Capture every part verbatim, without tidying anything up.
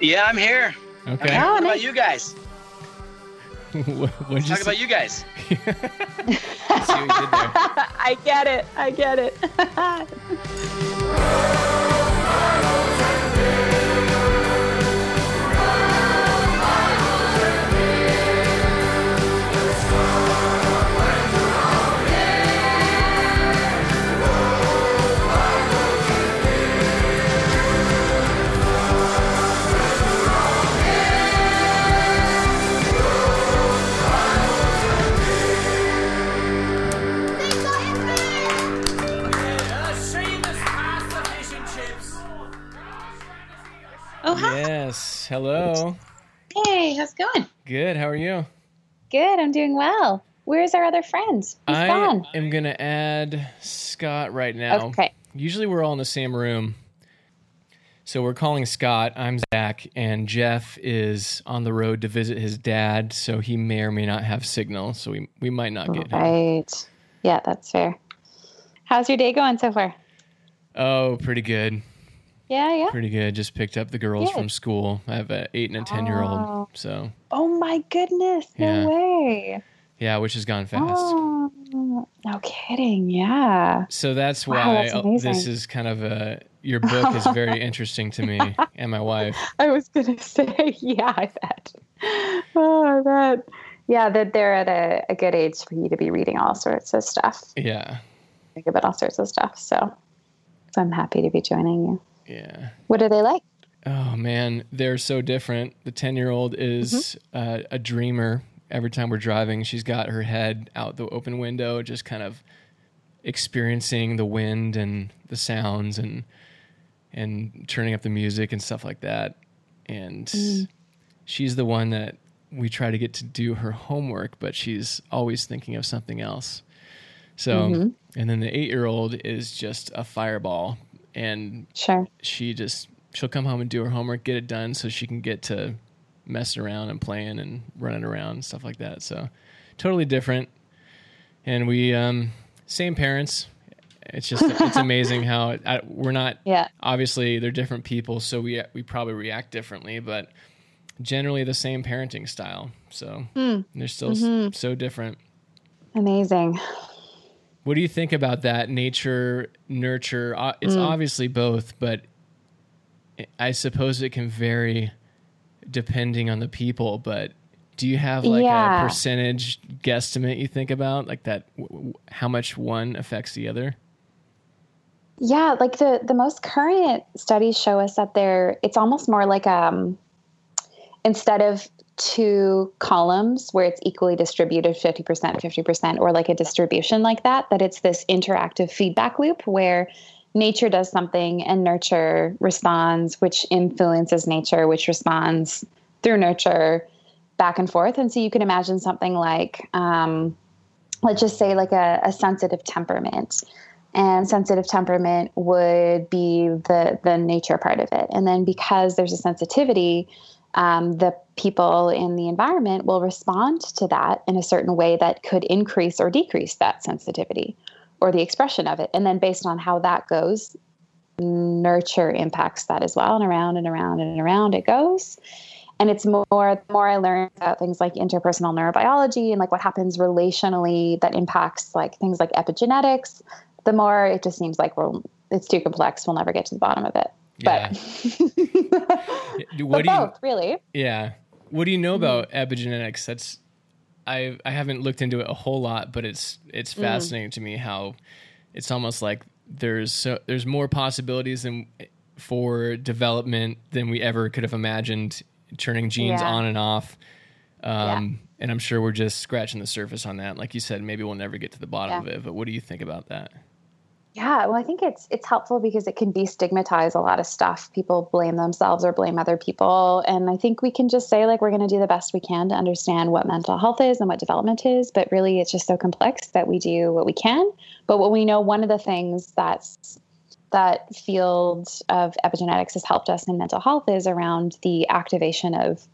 Yeah, I'm here. Okay. I'm, oh, what nice. About you guys? what, what Talk you about you guys. See what you did there. I get it. I get it. Yes. Hello. Hey, how's it going? Good. How are you? Good. I'm doing well. Where's our other friends? Who's I gone? am going to add Scott right now. Okay. Usually we're all in the same room. So we're calling Scott. I'm Zach. And Jeff is on the road to visit his dad. So he may or may not have signal. So we, we might not get him. Right. Yeah, that's fair. How's your day going so far? Oh, pretty good. Yeah, yeah. Pretty good. Just picked up the girls Yay. from school. I have an eight and a ten-year-old. Oh. So. Oh, my goodness. No yeah. way. Yeah, which has gone fast. Oh, no kidding. Yeah. So that's why wow, that's I, this is kind of a, your book is very interesting to me and my wife. I was going to say, yeah, I bet. Oh, I bet. Yeah, that they're at a, a good age for you to be reading all sorts of stuff. Yeah. Think about all sorts of stuff. So, so I'm happy to be joining you. Yeah. What are they like? Oh, man. They're so different. The ten-year-old is mm-hmm. uh, a dreamer. Every time we're driving, she's got her head out the open window, just kind of experiencing the wind and the sounds and and turning up the music and stuff like that. And mm. she's the one that we try to get to do her homework, but she's always thinking of something else. So, mm-hmm. and then the eight-year-old is just a fireball. And sure. she just, she'll come home and do her homework, get it done so she can get to messing around and playing and running around and stuff like that. So totally different. And we, um, same parents. It's just, it's amazing how it, I, we're not, yeah. obviously they're different people. So we, we probably react differently, but generally the same parenting style. So mm. they're still mm-hmm. so different. Amazing. What do you think about that? Nature, nurture, it's mm. obviously both, but I suppose it can vary depending on the people. But do you have like yeah. a percentage guesstimate you think about? Like that, how much one affects the other? Yeah, like the, the most current studies show us that there, it's almost more like um, instead of two columns where it's equally distributed, fifty percent, fifty percent, or like a distribution like that, that it's this interactive feedback loop where nature does something and nurture responds, which influences nature, which responds through nurture back and forth. And so you can imagine something like, um, let's just say like a, a sensitive temperament. And sensitive temperament would be the the nature part of it. And then because there's a sensitivity, Um, the people in the environment will respond to that in a certain way that could increase or decrease that sensitivity or the expression of it. And then based on how that goes, nurture impacts that as well. And around and around and around it goes. And it's more, the more I learn about things like interpersonal neurobiology and like what happens relationally that impacts like things like epigenetics, the more it just seems like we're, it's too complex. We'll never get to the bottom of it. Yeah. But, what but do you, both, really. Yeah. What do you know about mm. epigenetics? That's I I haven't looked into it a whole lot, but it's it's fascinating mm. to me how it's almost like there's so, there's more possibilities than for development than we ever could have imagined, turning genes yeah. on and off. Um, yeah. And I'm sure we're just scratching the surface on that. Like you said, maybe we'll never get to the bottom yeah. of it. But what do you think about that? Yeah, well, I think it's it's helpful because it can destigmatize a lot of stuff. People blame themselves or blame other people. And I think we can just say, like, we're going to do the best we can to understand what mental health is and what development is. But really, it's just so complex that we do what we can. But what we know, one of the things that's that field of epigenetics has helped us in mental health is around the activation of,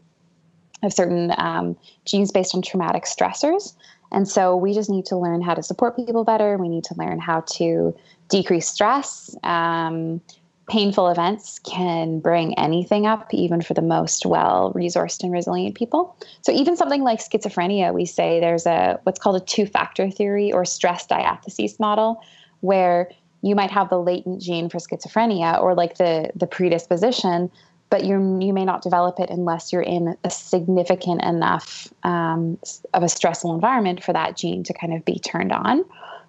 of certain um, genes based on traumatic stressors. And so we just need to learn how to support people better. We need to learn how to decrease stress. Um, painful events can bring anything up, even for the most well-resourced and resilient people. So even something like schizophrenia, we say there's a what's called a two-factor theory or stress diathesis model, where you might have the latent gene for schizophrenia or like the the predisposition, but you you may not develop it unless you're in a significant enough um, of a stressful environment for that gene to kind of be turned on.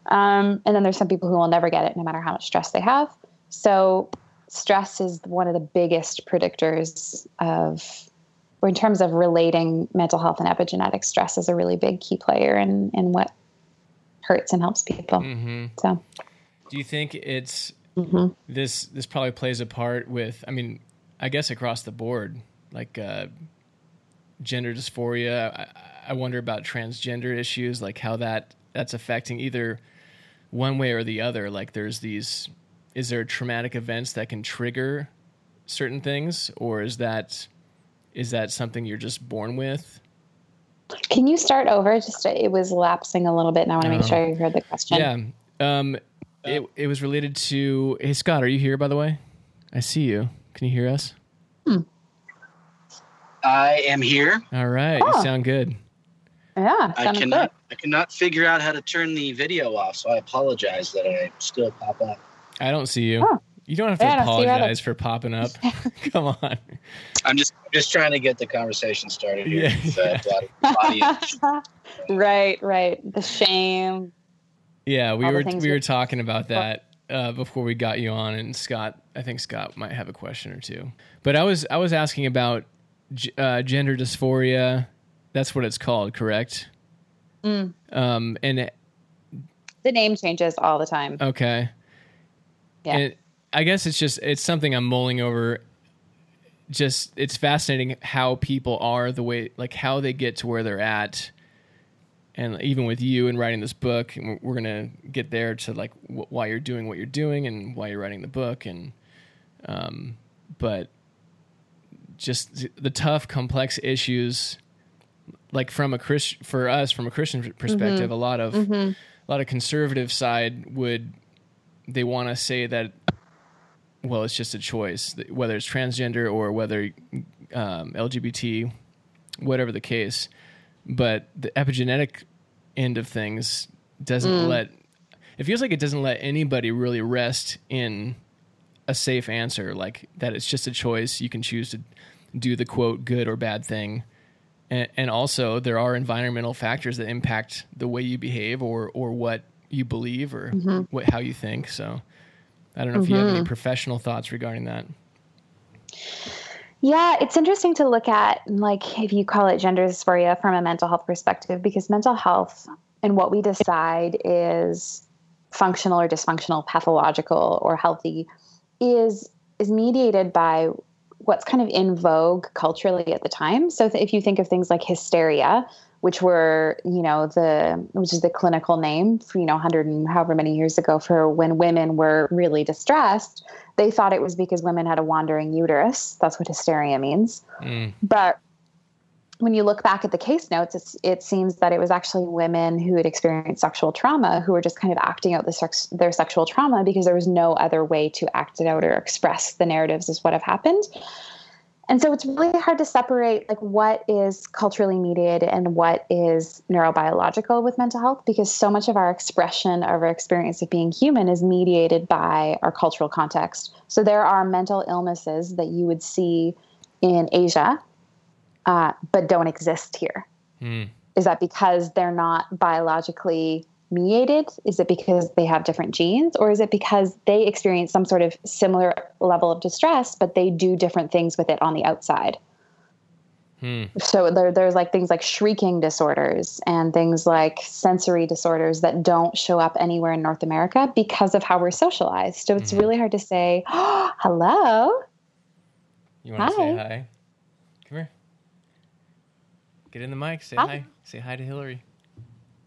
Um, and then there's some people who will never get it no matter how much stress they have. So stress is one of the biggest predictors of, or in terms of relating mental health and epigenetics, stress is a really big key player in, in what hurts and helps people. Mm-hmm. So do you think it's, mm-hmm. this, this probably plays a part with, I mean, I guess across the board, like uh, gender dysphoria. I, I wonder about transgender issues, like how that that's affecting either one way or the other. Like there's these, is there traumatic events that can trigger certain things, or is that, is that something you're just born with? Can you start over? Just, it was lapsing a little bit and I want to make um, sure I heard the question. Yeah. Um, it, it was related to, hey Scott, are you here, by the way? I see you. Can you hear us? Hmm. I am here. All right. Oh. You sound good. Yeah. I cannot, I cannot figure out how to turn the video off, so I apologize that I still pop up. I don't see you. Oh. You don't have to yeah, apologize for popping up. Come on. I'm just just trying to get the conversation started here. Yeah, with, uh, yeah. Body image. Right, right. The shame. Yeah, we All were we were talking about that. Uh, before we got you on, and Scott, I think Scott might have a question or two, but I was, I was asking about g- uh, gender dysphoria. That's what it's called, correct? Mm. Um, and it, the name changes all the time. Okay. Yeah. And I guess it's just, it's something I'm mulling over. Just, it's fascinating how people are the way, like how they get to where they're at. And even with you and writing this book, and we're going to get there to like w- why you're doing what you're doing and why you're writing the book. And, um, but just the tough, complex issues, like from a Christ for us, from a Christian perspective, mm-hmm. a lot of, mm-hmm. a lot of conservative side would, they want to say that, well, it's just a choice, whether it's transgender or whether, um, L G B T, whatever the case. But the epigenetic end of things doesn't mm. let, it feels like it doesn't let anybody really rest in a safe answer, like that it's just a choice. You can choose to do the quote good or bad thing. And, and also there are environmental factors that impact the way you behave or, or what you believe or mm-hmm. what, how you think. So I don't know mm-hmm. if you have any professional thoughts regarding that. Yeah, it's interesting to look at, like, if you call it gender dysphoria from a mental health perspective, because mental health and what we decide is functional or dysfunctional, pathological or healthy is is mediated by what's kind of in vogue culturally at the time. So if you think of things like hysteria, which were, you know, the which is the clinical name for, you know, a hundred and however many years ago for when women were really distressed, they thought it was because women had a wandering uterus. That's what hysteria means. Mm. But when you look back at the case notes, it's, it seems that it was actually women who had experienced sexual trauma who were just kind of acting out the sex, their sexual trauma because there was no other way to act it out or express the narratives is what have happened. And so it's really hard to separate like what is culturally mediated and what is neurobiological with mental health, because so much of our expression of our experience of being human is mediated by our cultural context. So there are mental illnesses that you would see in Asia, uh, but don't exist here. Mm. Is that because they're not biologically mediated? Is it because they have different genes, or is it because they experience some sort of similar level of distress, but they do different things with it on the outside? Hmm. Mm. So there, there's like things like shrieking disorders and things like sensory disorders that don't show up anywhere in North America because of how we're socialized. So it's mm. really hard to say, oh, hello. You want to say hi? Come here. Get in the mic. Say hi. hi. Say hi to Hillary.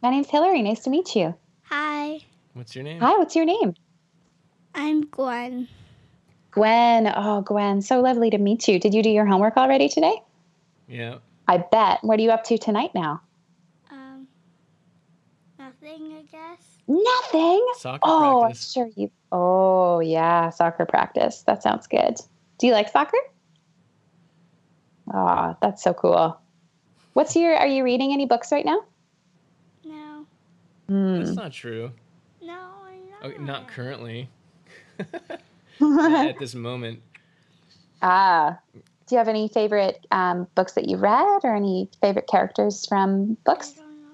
My name's Hillary. Nice to meet you. Hi. What's your name? Hi, what's your name? I'm Gwen. Gwen. Oh, Gwen. So lovely to meet you. Did you do your homework already today? Yeah. I bet. What are you up to tonight now? Um, nothing, I guess. Nothing? Soccer oh, practice. Oh, I'm sure you... Oh, yeah, soccer practice. That sounds good. Do you like soccer? Oh, that's so cool. What's your... Are you reading any books right now? No. Mm. That's not true. No, I'm not. Oh, not currently. Not at this moment. Ah. Do you have any favorite um, books that you read or any favorite characters from books? I don't know.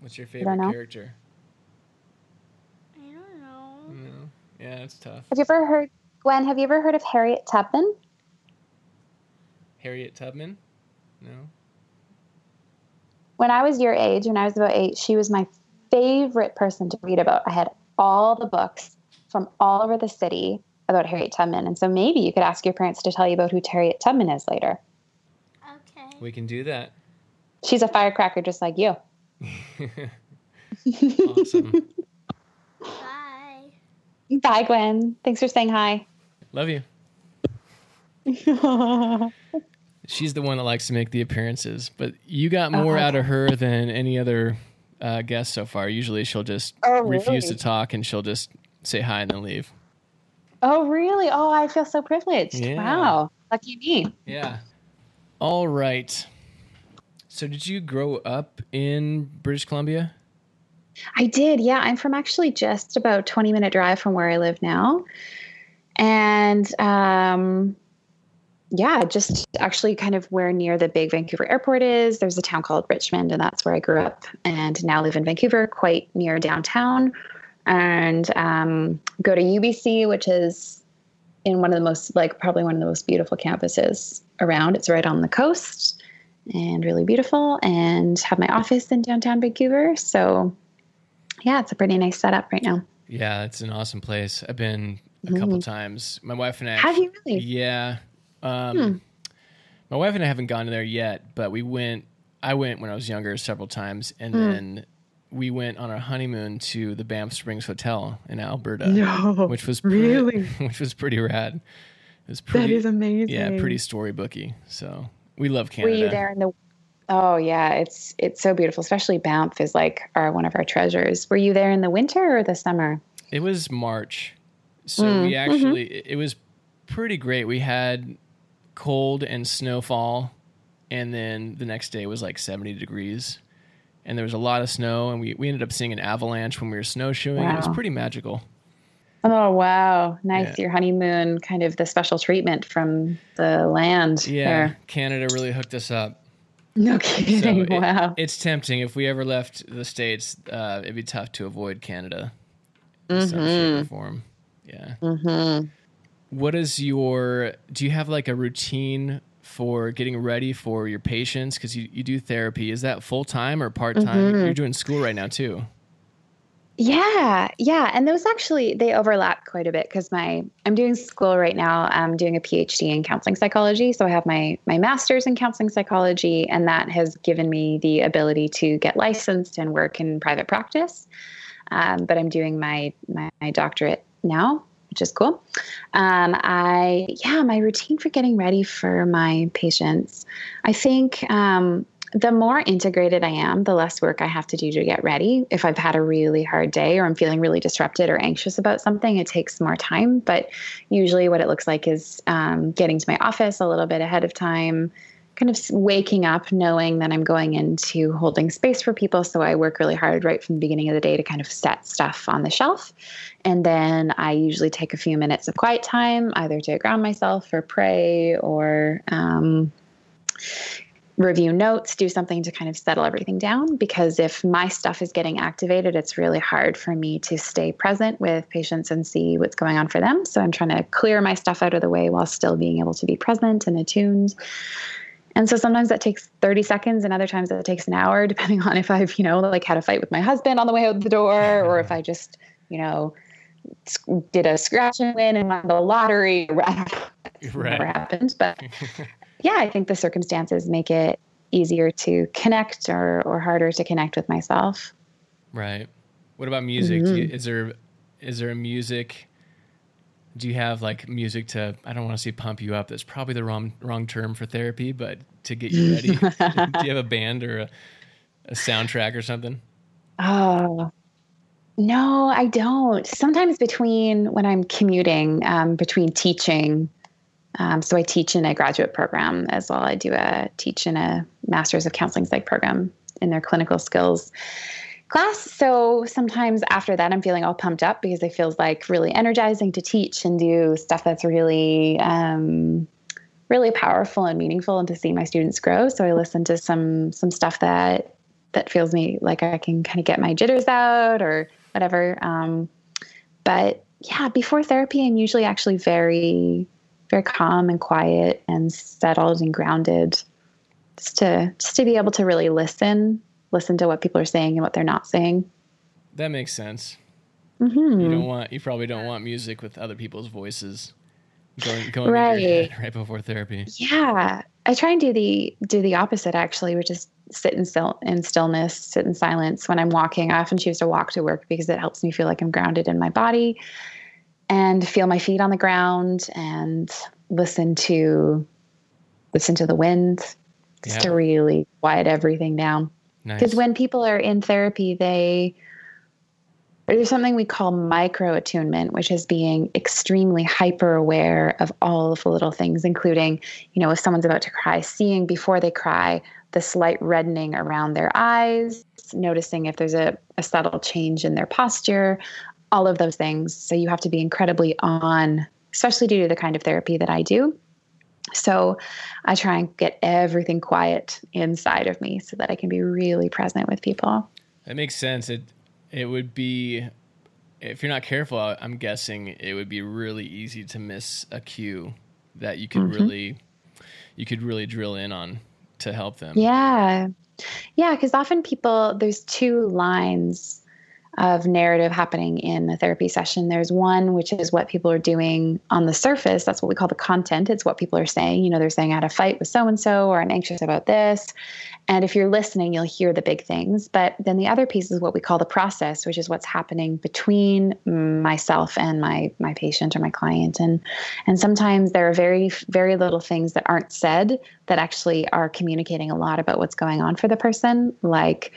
What's your favorite you character? I don't know. No. Yeah, that's tough. Have you ever heard, Gwen, have you ever heard of Harriet Tubman? Harriet Tubman? No. When I was your age, when I was about eight, she was my favorite person to read about. I had all the books from all over the city about Harriet Tubman. And so maybe you could ask your parents to tell you about who Harriet Tubman is later. Okay. We can do that. She's a firecracker just like you. Awesome. Bye. Bye, Gwen. Thanks for saying hi. Love you. She's the one that likes to make the appearances, but you got more uh-huh. out of her than any other uh, guest so far. Usually she'll just oh, refuse really? to talk and she'll just say hi and then leave. Oh, really? Oh, I feel so privileged. Yeah. Wow. Lucky me. Yeah. All right. So did you grow up in British Columbia? I did, yeah. I'm from actually just about twenty-minute drive from where I live now. And um, yeah, just actually kind of where near the big Vancouver airport is. There's a town called Richmond, and that's where I grew up and now live in Vancouver, quite near downtown. And um, go to U B C, which is in one of the most, like, probably one of the most beautiful campuses around. It's right on the coast and really beautiful, and have my office in downtown Vancouver. So, yeah, it's a pretty nice setup right now. Yeah, it's an awesome place. I've been a mm-hmm. couple times. My wife and I. Have you really? Yeah. Um, hmm. My wife and I haven't gone there yet, but we went, I went when I was younger several times, and hmm. then we went on our honeymoon to the Banff Springs Hotel in Alberta, no, which was pretty, really, which was pretty rad. It was pretty, that is amazing. Yeah, pretty storybooky. So we love Canada. Were you there in the? Oh yeah, it's it's so beautiful. Especially Banff is like our one of our treasures. Were you there in the winter or the summer? It was March, so mm. we actually mm-hmm. it was pretty great. We had cold and snowfall, and then the next day was like seventy degrees. And there was a lot of snow, and we, we ended up seeing an avalanche when we were snowshoeing. Wow. It was pretty magical. Oh, wow. Nice. Yeah. Your honeymoon, kind of the special treatment from the land. Yeah, there. Canada really hooked us up. No kidding. So wow. It, it's tempting. If we ever left the States, uh, it'd be tough to avoid Canada in mm-hmm. some shape or form. Yeah. Mm-hmm. What is your – do you have like a routine – for getting ready for your patients? Because you, you do therapy. Is that full-time or part-time? Mm-hmm. You're doing school right now too. Yeah. Yeah. And those actually, they overlap quite a bit because my, I'm doing school right now. I'm doing a PhD in counseling psychology. So I have my, my master's in counseling psychology, and that has given me the ability to get licensed and work in private practice. Um, but I'm doing my, my, my doctorate now, which is cool. Um, I, yeah, my routine for getting ready for my patients. I think um, the more integrated I am, the less work I have to do to get ready. If I've had a really hard day or I'm feeling really disrupted or anxious about something, it takes more time. But usually what it looks like is um, getting to my office a little bit ahead of time, kind of waking up knowing that I'm going into holding space for people. So I work really hard right from the beginning of the day to kind of set stuff on the shelf. And then I usually take a few minutes of quiet time, either to ground myself or pray or um, review notes, do something to kind of settle everything down. Because if my stuff is getting activated, it's really hard for me to stay present with patients and see what's going on for them. So I'm trying to clear my stuff out of the way while still being able to be present and attuned. And so sometimes that takes thirty seconds and other times that takes an hour, depending on if I've, you know, like had a fight with my husband on the way out the door, or if I just, you know, did a scratch and win and won the lottery. Right. Never happened. But yeah, I think the circumstances make it easier to connect or, or harder to connect with myself. Right. What about music? Mm-hmm. Do you, is there, is there a music, do you have like music to, I don't want to say pump you up. That's probably the wrong, wrong term for therapy, but to get you ready. Do you have a band or a, a soundtrack or something? Oh, no, I don't. Sometimes between when I'm commuting, um, between teaching, um, so I teach in a graduate program as well. I do a teach in a master's of counseling psych program in their clinical skills class. So sometimes after that, I'm feeling all pumped up because it feels like really energizing to teach and do stuff that's really, um, really powerful and meaningful and to see my students grow. So I listen to some, some stuff that, that feels me like I can kind of get my jitters out or whatever. Um, but yeah, before therapy, I'm usually actually very, very calm and quiet and settled and grounded just to, just to be able to really listen listen to what people are saying and what they're not saying. That makes sense. Mm-hmm. You don't want, you probably don't want music with other people's voices going, going right. in your head right before therapy. Yeah. I try and do the, do the opposite actually, which is sit in still in stillness, sit in silence. When I'm walking, I often choose to walk to work because it helps me feel like I'm grounded in my body and feel my feet on the ground and listen to, listen to the wind just yeah. to really quiet everything down. Because nice. When people are in therapy, they there's something we call micro attunement, which is being extremely hyper aware of all of the little things, including, you know, if someone's about to cry, seeing before they cry the slight reddening around their eyes, noticing if there's a, a subtle change in their posture, all of those things. So you have to be incredibly on, especially due to the kind of therapy that I do. So I try and get everything quiet inside of me so that I can be really present with people. That makes sense. It it would be, if you're not careful, I'm guessing it would be really easy to miss a cue that you could mm-hmm. really, you could really drill in on to help them. Yeah. Yeah. Cause often people, there's two lines of narrative happening in a therapy session. There's one, which is what people are doing on the surface. That's what we call the content. It's what people are saying. You know, they're saying I had a fight with so-and-so, or I'm anxious about this. And if you're listening, you'll hear the big things. But then the other piece is what we call the process, which is what's happening between myself and my, my patient or my client. And, and sometimes there are very, very little things that aren't said that actually are communicating a lot about what's going on for the person. Like,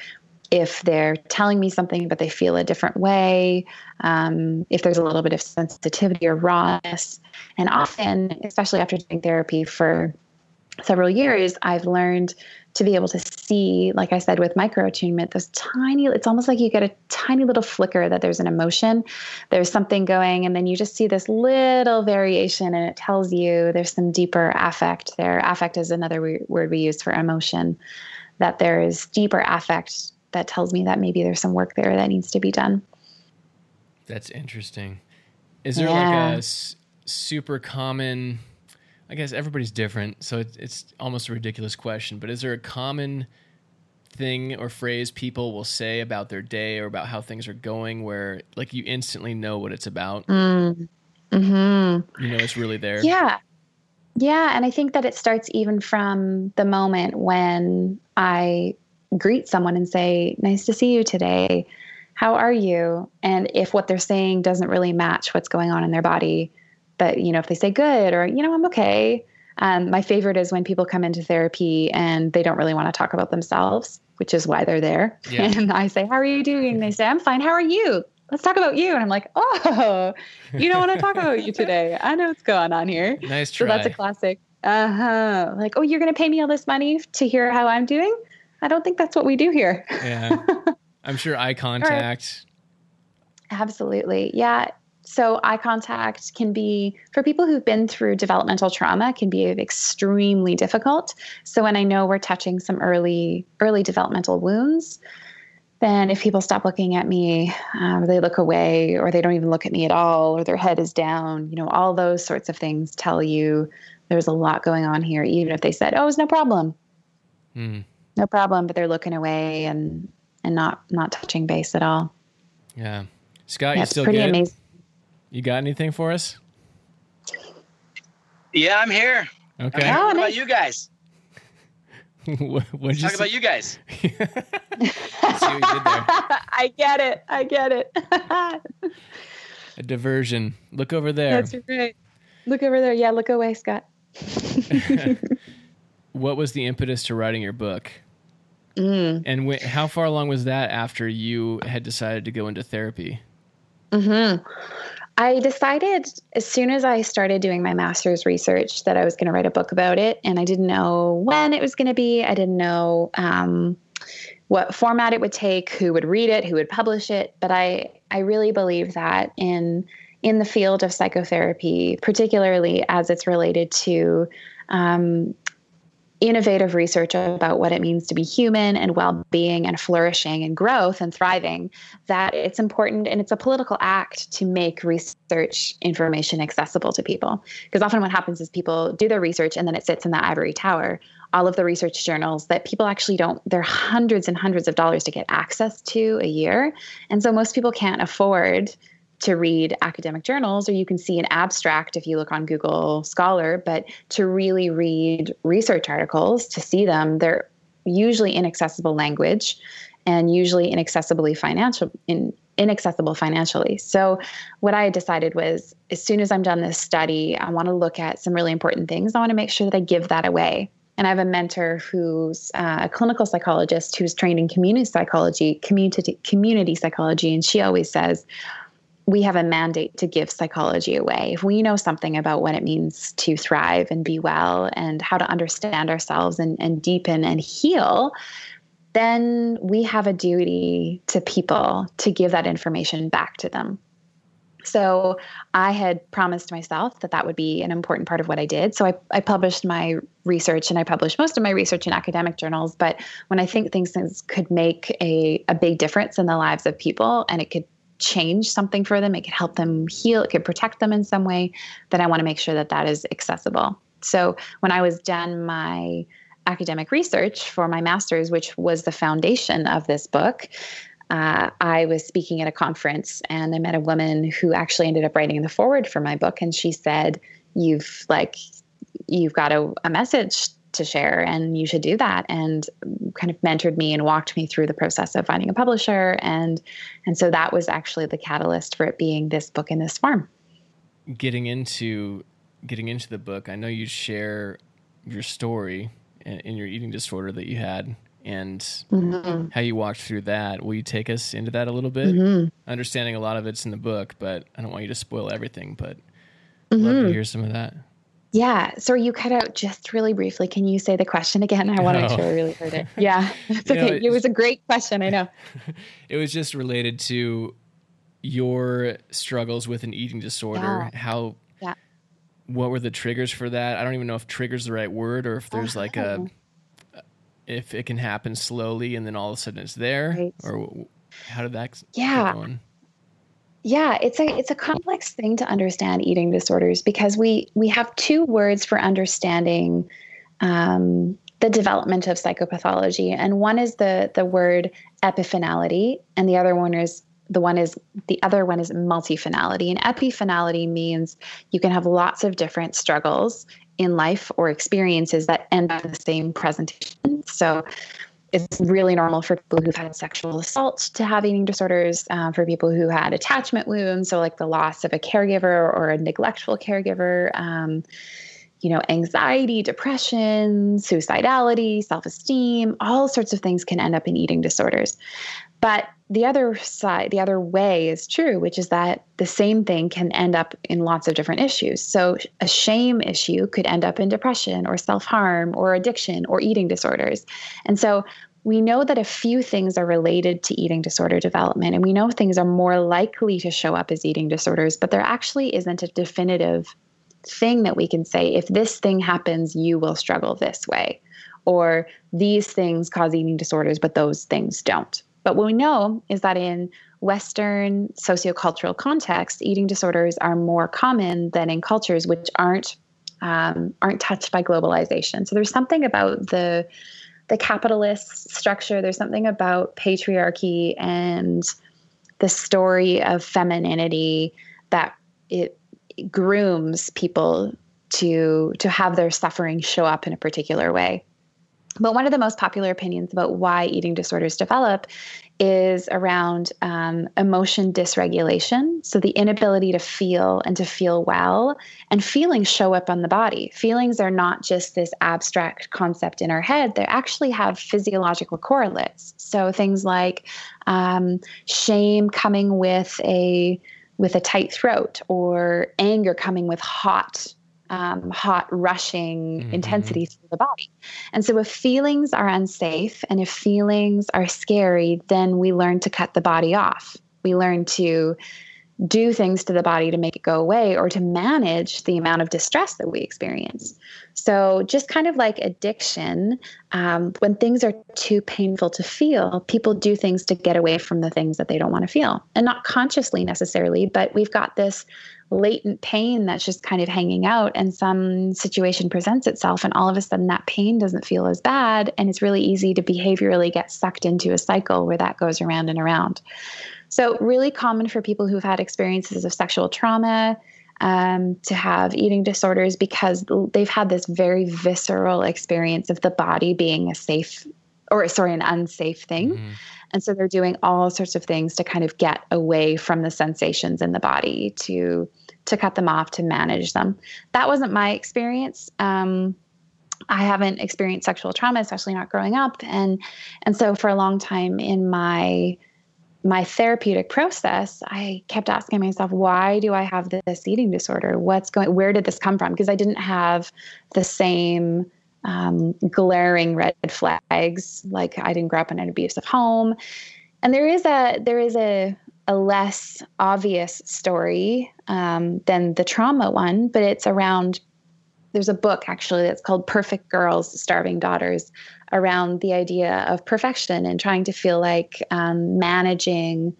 if they're telling me something, but they feel a different way, um, if there's a little bit of sensitivity or rawness. And often, especially after doing therapy for several years, I've learned to be able to see, like I said, with micro attunement, those tiny, it's almost like you get a tiny little flicker that there's an emotion, there's something going, and then you just see this little variation and it tells you there's some deeper affect there. Affect is another w- word we use for emotion, that there is deeper affect that tells me that maybe there's some work there that needs to be done. That's interesting. Is there yeah. like a s- super common, I guess everybody's different, so it's, it's almost a ridiculous question, but is there a common thing or phrase people will say about their day or about how things are going where like you instantly know what it's about? Mm. Mm-hmm. You know, it's really there. Yeah. Yeah. And I think that it starts even from the moment when I greet someone and say, nice to see you today. How are you? And if what they're saying doesn't really match what's going on in their body, but you know, if they say good or, you know, I'm okay. Um, my favorite is when people come into therapy and they don't really want to talk about themselves, which is why they're there. Yeah. And I say, how are you doing? They say, I'm fine. How are you? Let's talk about you. And I'm like, oh, you don't want to talk about you today. I know what's going on here. Nice try. So that's a classic. Uh-huh. Like, oh, you're going to pay me all this money to hear how I'm doing? I don't think that's what we do here. Yeah. I'm sure eye contact. Right. Absolutely. Yeah. So eye contact can be, for people who've been through developmental trauma, can be extremely difficult. So when I know we're touching some early, early developmental wounds, then if people stop looking at me, um, they look away, or they don't even look at me at all, or their head is down, you know, all those sorts of things tell you there was a lot going on here, even if they said, oh, it's no problem. Mm. No problem. But they're looking away and, and not, not touching base at all. Yeah. Scott, yeah, you still pretty good? Amazing. You got anything for us? Yeah, I'm here. Okay. Oh, what nice. About you guys? what, what'd you Talk say? About you guys. See what you did there. I get it. I get it. A diversion. Look over there. That's right. Look over there. Yeah, look away, Scott. What was the impetus to writing your book? Mm. And wh- how far along was that after you had decided to go into therapy? Mm-hmm. I decided as soon as I started doing my master's research that I was going to write a book about it. And I didn't know when it was going to be. I didn't know um, what format it would take, who would read it, who would publish it. But I, I really believe that in in the field of psychotherapy, particularly as it's related to um, innovative research about what it means to be human and well-being and flourishing and growth and thriving, that it's important and it's a political act to make research information accessible to people. Because often what happens is people do their research and then it sits in that ivory tower. All of the research journals that people actually don't, they're hundreds and hundreds of dollars to get access to a year. And so most people can't afford to read academic journals, or you can see an abstract if you look on Google Scholar, but to really read research articles, to see them, they're usually inaccessible language and usually inaccessibly financial, in, inaccessible financially. So what I decided was, as soon as I'm done this study, I want to look at some really important things. I want to make sure that I give that away. And I have a mentor who's uh, a clinical psychologist who's trained in community psychology, community community psychology, and she always says, we have a mandate to give psychology away. If we know something about what it means to thrive and be well and how to understand ourselves and, and deepen and heal, then we have a duty to people to give that information back to them. So I had promised myself that that would be an important part of what I did. So I, I published my research, and I published most of my research in academic journals. But when I think things, things could make a, a big difference in the lives of people, and it could change something for them, it could help them heal, it could protect them in some way, then I want to make sure that that is accessible. So when I was done my academic research for my master's, which was the foundation of this book, Uh, I was speaking at a conference, and I met a woman who actually ended up writing the foreword for my book. And she said, you've like, you've got a, a message to share, and you should do that. And kind of mentored me and walked me through the process of finding a publisher. And, and so that was actually the catalyst for it being this book in this form. Getting into, getting into the book, I know you share your story in, in your eating disorder that you had, and mm-hmm. how you walked through that. Will you take us into that a little bit? Mm-hmm. Understanding a lot of it's in the book, but I don't want you to spoil everything, but I'd mm-hmm. love to hear some of that. Yeah. So you cut out just really briefly. Can you say the question again? I want to oh. make sure I really heard it. Yeah. It's okay. Know, it, it was a great question. I know. It was just related to your struggles with an eating disorder. Yeah. How, yeah. what were the triggers for that? I don't even know if trigger's the right word, or if there's oh. like a, if it can happen slowly and then all of a sudden it's there, right. or how did that yeah. get going? Yeah, it's a, it's a complex thing to understand eating disorders, because we, we have two words for understanding um, the development of psychopathology. And one is the, the word epiphenality, and the other one is The one is the other one is multifinality. And epiphenality means you can have lots of different struggles in life or experiences that end on the same presentation. So it's really normal for people who've had sexual assault to have eating disorders, uh, for people who had attachment wounds, so like the loss of a caregiver or a neglectful caregiver, um, you know, anxiety, depression, suicidality, self-esteem, all sorts of things can end up in eating disorders. But the other side, the other way is true, which is that the same thing can end up in lots of different issues. So a shame issue could end up in depression or self-harm or addiction or eating disorders. And so we know that a few things are related to eating disorder development, and we know things are more likely to show up as eating disorders, but there actually isn't a definitive thing that we can say, if this thing happens, you will struggle this way, or these things cause eating disorders, but those things don't. But what we know is that in Western sociocultural contexts, eating disorders are more common than in cultures which aren't um, aren't touched by globalization. So there's something about the the capitalist structure. There's something about patriarchy and the story of femininity that it grooms people to to have their suffering show up in a particular way. But one of the most popular opinions about why eating disorders develop is around um, emotion dysregulation. So the inability to feel and to feel well, and feelings show up on the body. Feelings are not just this abstract concept in our head. They actually have physiological correlates. So things like um, shame coming with a with a tight throat, or anger coming with hot Um, hot, rushing mm-hmm. intensity through the body. And so if feelings are unsafe and if feelings are scary, then we learn to cut the body off. We learn to do things to the body to make it go away, or to manage the amount of distress that we experience. So just kind of like addiction, um, when things are too painful to feel, people do things to get away from the things that they don't want to feel. And not consciously necessarily, but we've got this latent pain that's just kind of hanging out, and some situation presents itself, and all of a sudden that pain doesn't feel as bad, and it's really easy to behaviorally get sucked into a cycle where that goes around and around. So really common for people who've had experiences of sexual trauma um, to have eating disorders, because they've had this very visceral experience of the body being a safe or sorry, an unsafe thing. Mm-hmm. And so they're doing all sorts of things to kind of get away from the sensations in the body, to to cut them off, to manage them. That wasn't my experience. Um, I haven't experienced sexual trauma, especially not growing up. And and so for a long time in my my therapeutic process, I kept asking myself, why do I have this eating disorder? What's going, where did this come from? Because I didn't have the same um, glaring red flags. Like, I didn't grow up in an abusive home. And there is a, there is a, a less obvious story um, than the trauma one, but it's around, there's a book actually that's called Perfect Girls, Starving Daughters, around the idea of perfection and trying to feel like um, managing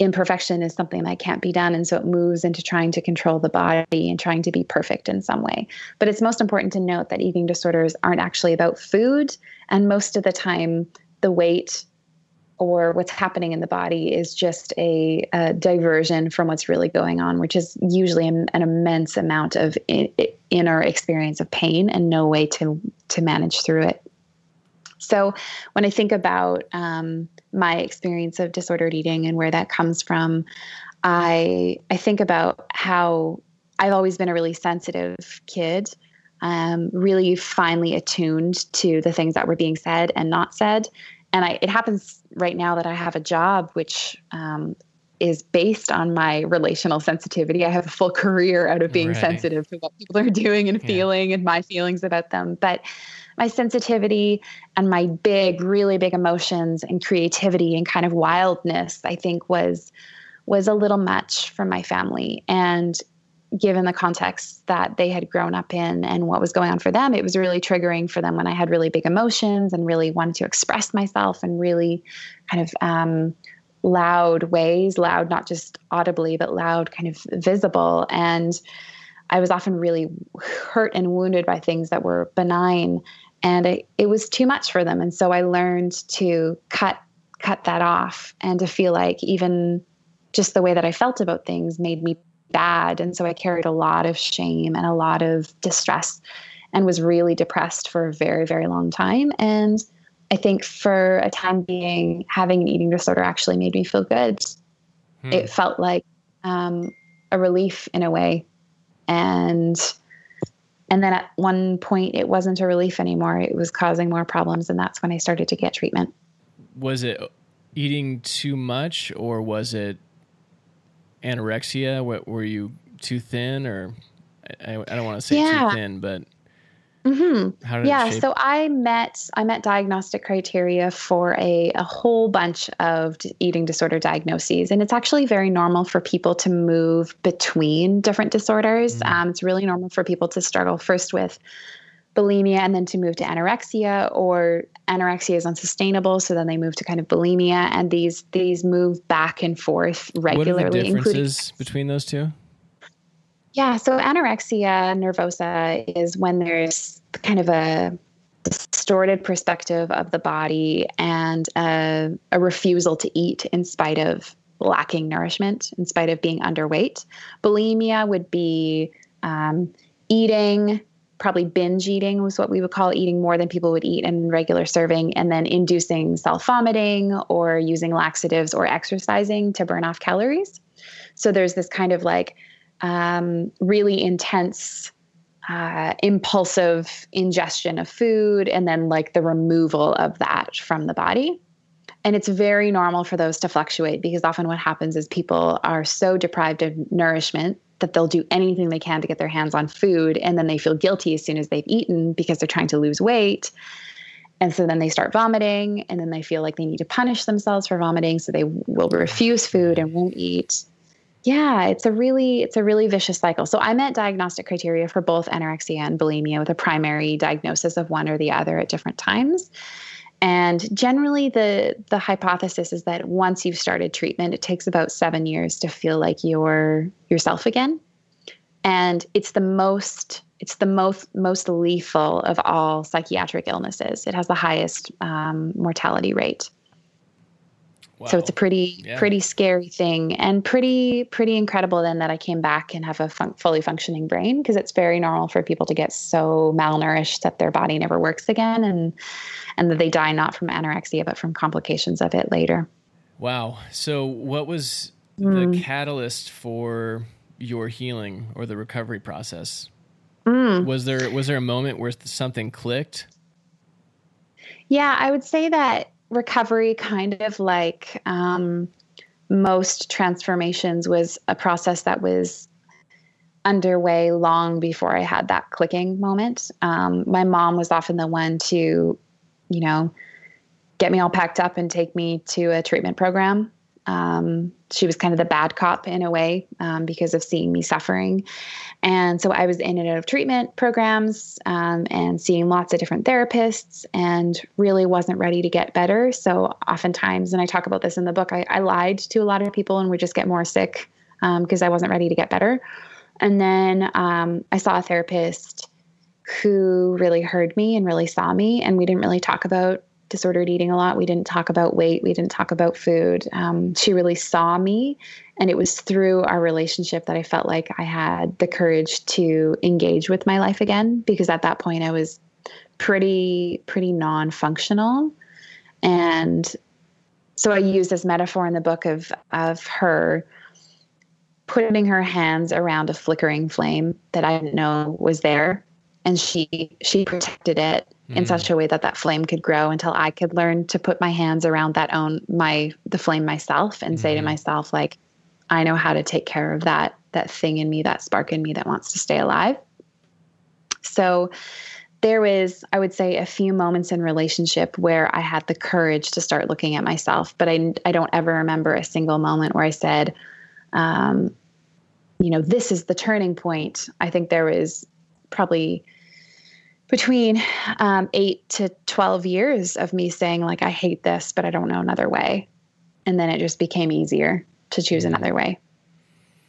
imperfection is something that can't be done. And so it moves into trying to control the body and trying to be perfect in some way. But it's most important to note that eating disorders aren't actually about food. And most of the time, the weight or what's happening in the body is just a, a diversion from what's really going on, which is usually an, an immense amount of in, inner experience of pain and no way to, to manage through it. So when I think about um, my experience of disordered eating and where that comes from, I I think about how I've always been a really sensitive kid, um, really finely attuned to the things that were being said and not said. And I, it happens right now that I have a job which um, is based on my relational sensitivity. I have a full career out of being right. sensitive to what people are doing and yeah. feeling and my feelings about them. But my sensitivity and my big, really big emotions and creativity and kind of wildness, I think, was was a little much for my family. And given the context that they had grown up in and what was going on for them, it was really triggering for them when I had really big emotions and really wanted to express myself in really kind of um, loud ways, loud, not just audibly, but loud, kind of visible. And I was often really hurt and wounded by things that were benign, and it, it was too much for them. And so I learned to cut, cut that off, and to feel like even just the way that I felt about things made me bad. And so I carried a lot of shame and a lot of distress, and was really depressed for a very, very long time. And I think for a time being, having an eating disorder actually made me feel good. Hmm. It felt like um, a relief in a way. And and then at one point, it wasn't a relief anymore. It was causing more problems. And that's when I started to get treatment. Was it eating too much, or was it anorexia? What, were you too thin, or I, I don't want to say yeah. too thin, but mm-hmm. how did yeah, it shape? So I met I met diagnostic criteria for a, a whole bunch of eating disorder diagnoses, and it's actually very normal for people to move between different disorders. Mm-hmm. Um, it's really normal for people to struggle first with bulimia and then to move to anorexia, or anorexia is unsustainable, so then they move to kind of bulimia, and these these move back and forth regularly. What are the differences between those two? Yeah. So anorexia nervosa is when there's kind of a distorted perspective of the body and a, a refusal to eat in spite of lacking nourishment, in spite of being underweight. Bulimia would be um, eating, probably binge eating was what we would call eating more than people would eat in regular serving, and then inducing self-vomiting or using laxatives or exercising to burn off calories. So there's this kind of like um, really intense Uh, impulsive ingestion of food, and then like the removal of that from the body. And it's very normal for those to fluctuate, because often what happens is people are so deprived of nourishment that they'll do anything they can to get their hands on food, and then they feel guilty as soon as they've eaten because they're trying to lose weight. And so then they start vomiting, and then they feel like they need to punish themselves for vomiting, so they will refuse food and won't eat. Yeah, it's a really it's a really vicious cycle. So I met diagnostic criteria for both anorexia and bulimia with a primary diagnosis of one or the other at different times. And generally the the hypothesis is that once you've started treatment, it takes about seven years to feel like you're yourself again. And it's the most it's the most most lethal of all psychiatric illnesses. It has the highest um, mortality rate. Wow. So it's a pretty, yeah. pretty scary thing, and pretty, pretty incredible then that I came back and have a fun- fully functioning brain, because it's very normal for people to get so malnourished that their body never works again, and and that they die not from anorexia but from complications of it later. Wow. So what was mm. the catalyst for your healing or the recovery process? Mm. Was there was there a moment where something clicked? Yeah, I would say that recovery, kind of like um, most transformations, was a process that was underway long before I had that clicking moment. Um, my mom was often the one to, you know, get me all packed up and take me to a treatment program. Um, she was kind of the bad cop in a way, um, because of seeing me suffering. And so I was in and out of treatment programs, um, and seeing lots of different therapists, and really wasn't ready to get better. So oftentimes, and I talk about this in the book, I, I lied to a lot of people and would just get more sick, um, cause I wasn't ready to get better. And then, um, I saw a therapist who really heard me and really saw me, and we didn't really talk about disordered eating a lot. We didn't talk about weight. We didn't talk about food. Um, she really saw me, and it was through our relationship that I felt like I had the courage to engage with my life again, because at that point I was pretty, pretty non-functional. And so I use this metaphor in the book of, of her putting her hands around a flickering flame that I didn't know was there. And she, she protected it in mm. such a way that that flame could grow until I could learn to put my hands around that own, my, the flame myself, and mm. say to myself, like, I know how to take care of that, that thing in me, that spark in me that wants to stay alive. So there was, I would say, a few moments in relationship where I had the courage to start looking at myself, but I, I don't ever remember a single moment where I said, um, you know, this is the turning point. I think there was probably between um, eight to twelve years of me saying, like, I hate this, but I don't know another way. And then it just became easier to choose another way.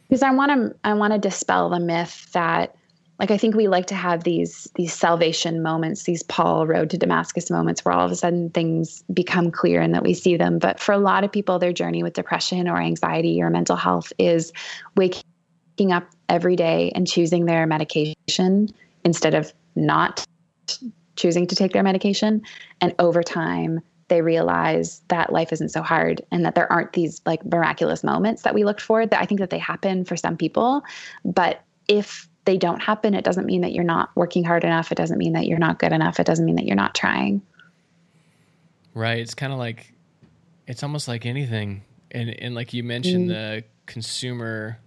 Because I want to, I want to dispel the myth that, like, I think we like to have these, these salvation moments, these Paul road to Damascus moments where all of a sudden things become clear and that we see them. But for a lot of people, their journey with depression or anxiety or mental health is waking up every day and choosing their medication instead of not choosing to take their medication. And over time, they realize that life isn't so hard, and that there aren't these like miraculous moments that we looked for. That I think that they happen for some people, but if they don't happen, it doesn't mean that you're not working hard enough. It doesn't mean that you're not good enough. It doesn't mean that you're not trying. Right. It's kind of like, it's almost like anything. And, and like you mentioned, mm-hmm. the consumer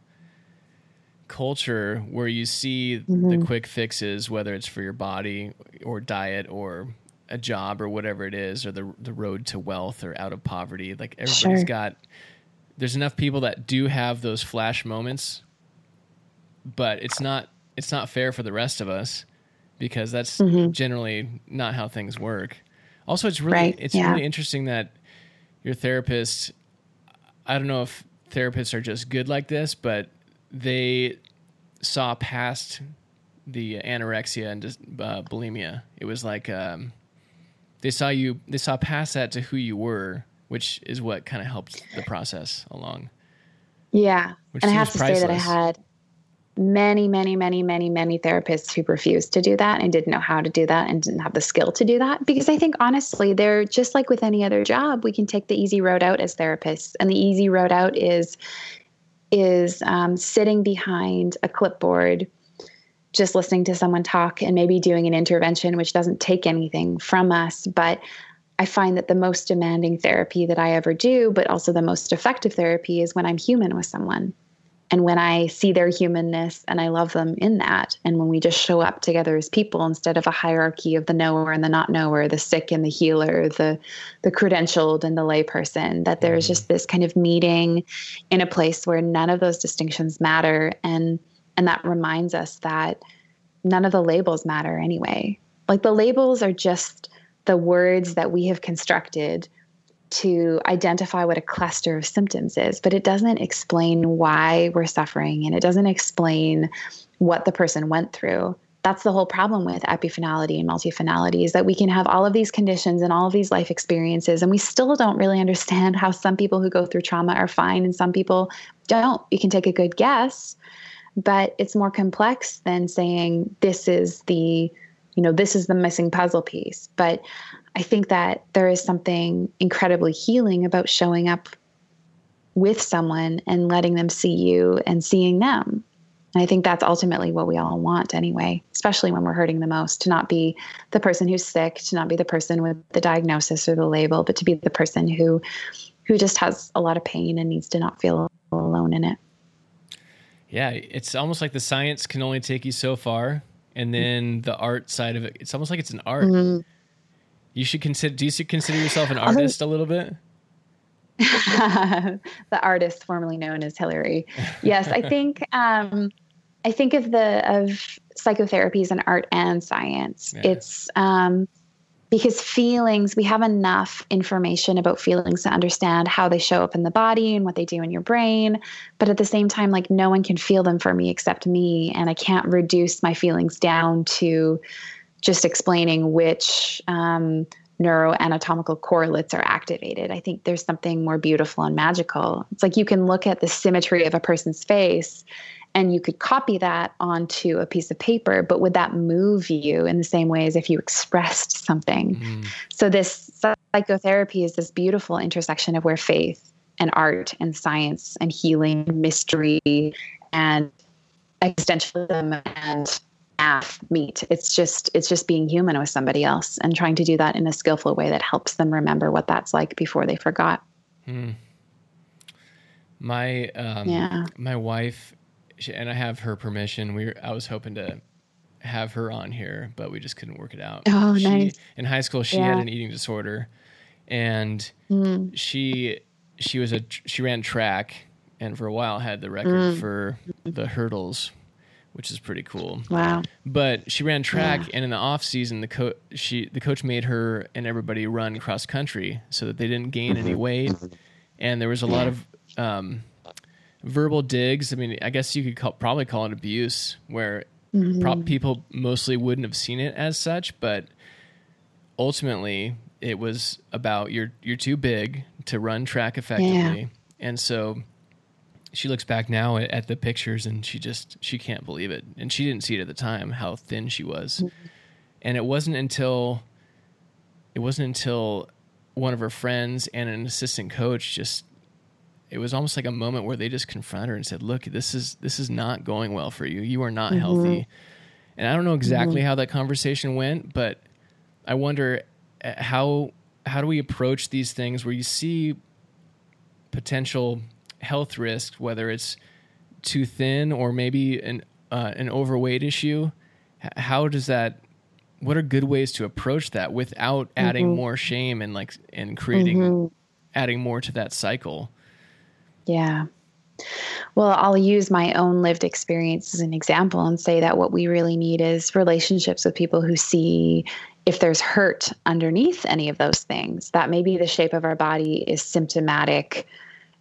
culture where you see mm-hmm. the quick fixes, whether it's for your body or diet or a job or whatever it is, or the the road to wealth or out of poverty. Like everybody's sure. got, there's enough people that do have those flash moments, but it's not, it's not fair for the rest of us, because that's mm-hmm. generally not how things work. Also, it's really, right. it's yeah. really interesting that your therapist, I don't know if therapists are just good like this, but they saw past the anorexia and just uh, bulimia. It was like um, they saw you, they saw past that to who you were, which is what kind of helped the process along. Yeah, which and I have to priceless. say that I had many, many, many, many, many therapists who refused to do that and didn't know how to do that and didn't have the skill to do that. Because I think, honestly, they're just like with any other job, we can take the easy road out as therapists. And the easy road out is is um, sitting behind a clipboard, just listening to someone talk and maybe doing an intervention, which doesn't take anything from us. But I find that the most demanding therapy that I ever do, but also the most effective therapy, is when I'm human with someone. And when I see their humanness and I love them in that, and when we just show up together as people instead of a hierarchy of the knower and the not knower, the sick and the healer, the the credentialed and the layperson, that there's just this kind of meeting in a place where none of those distinctions matter. And and that reminds us that none of the labels matter anyway. Like the labels are just the words that we have constructed to identify what a cluster of symptoms is, but it doesn't explain why we're suffering, and it doesn't explain what the person went through. That's the whole problem with epiphenality and multiphenality, is that we can have all of these conditions and all of these life experiences, and we still don't really understand how some people who go through trauma are fine and some people don't. You can take a good guess, but it's more complex than saying this is the you know, this is the missing puzzle piece. But I think that there is something incredibly healing about showing up with someone and letting them see you and seeing them. And I think that's ultimately what we all want anyway, especially when we're hurting the most, to not be the person who's sick, to not be the person with the diagnosis or the label, but to be the person who, who just has a lot of pain and needs to not feel alone in it. Yeah. It's almost like the science can only take you so far. And then the art side of it, it's almost like it's an art. Mm-hmm. You should consider, do you consider yourself an artist a little bit? The artist formerly known as Hillary. Yes. I think, um, I think of the, of psychotherapy as an art and science. Yeah. It's, um, because feelings, we have enough information about feelings to understand how they show up in the body and what they do in your brain. But at the same time, like, no one can feel them for me except me. And I can't reduce my feelings down to just explaining which um, neuroanatomical correlates are activated. I think there's something more beautiful and magical. It's like you can look at the symmetry of a person's face and you could copy that onto a piece of paper, but would that move you in the same way as if you expressed something? Mm. So this psychotherapy is this beautiful intersection of where faith and art and science and healing, mystery and existentialism and math meet. It's just, it's just being human with somebody else and trying to do that in a skillful way that helps them remember what that's like before they forgot. Mm. My, um, yeah. my wife, and I have her permission. We were, I was hoping to have her on here, but we just couldn't work it out. Oh, she, nice. In high school, she yeah. had an eating disorder, and mm. she she was a she ran track, and for a while had the record mm. for the hurdles, which is pretty cool. Wow! But she ran track, yeah. and in the off season, the coach she the coach made her and everybody run cross country so that they didn't gain any weight, and there was a lot of um, verbal digs. I mean, I guess you could call, probably call it abuse, where mm-hmm. pro- people mostly wouldn't have seen it as such, but ultimately it was about you're you're too big to run track effectively. Yeah. And so she looks back now at, at the pictures and she just she can't believe it, and she didn't see it at the time how thin she was. Mm-hmm. And it wasn't until it wasn't until one of her friends and an assistant coach just. It was almost like a moment where they just confronted her and said, look, this is, this is not going well for you. You are not mm-hmm. healthy. And I don't know exactly mm-hmm. how that conversation went, but I wonder how, how do we approach these things where you see potential health risks, whether it's too thin or maybe an, uh, an overweight issue. How does that, what are good ways to approach that without adding mm-hmm. more shame and like, and creating, mm-hmm. adding more to that cycle? Yeah. Well, I'll use my own lived experience as an example and say that what we really need is relationships with people who see if there's hurt underneath any of those things, that maybe the shape of our body is symptomatic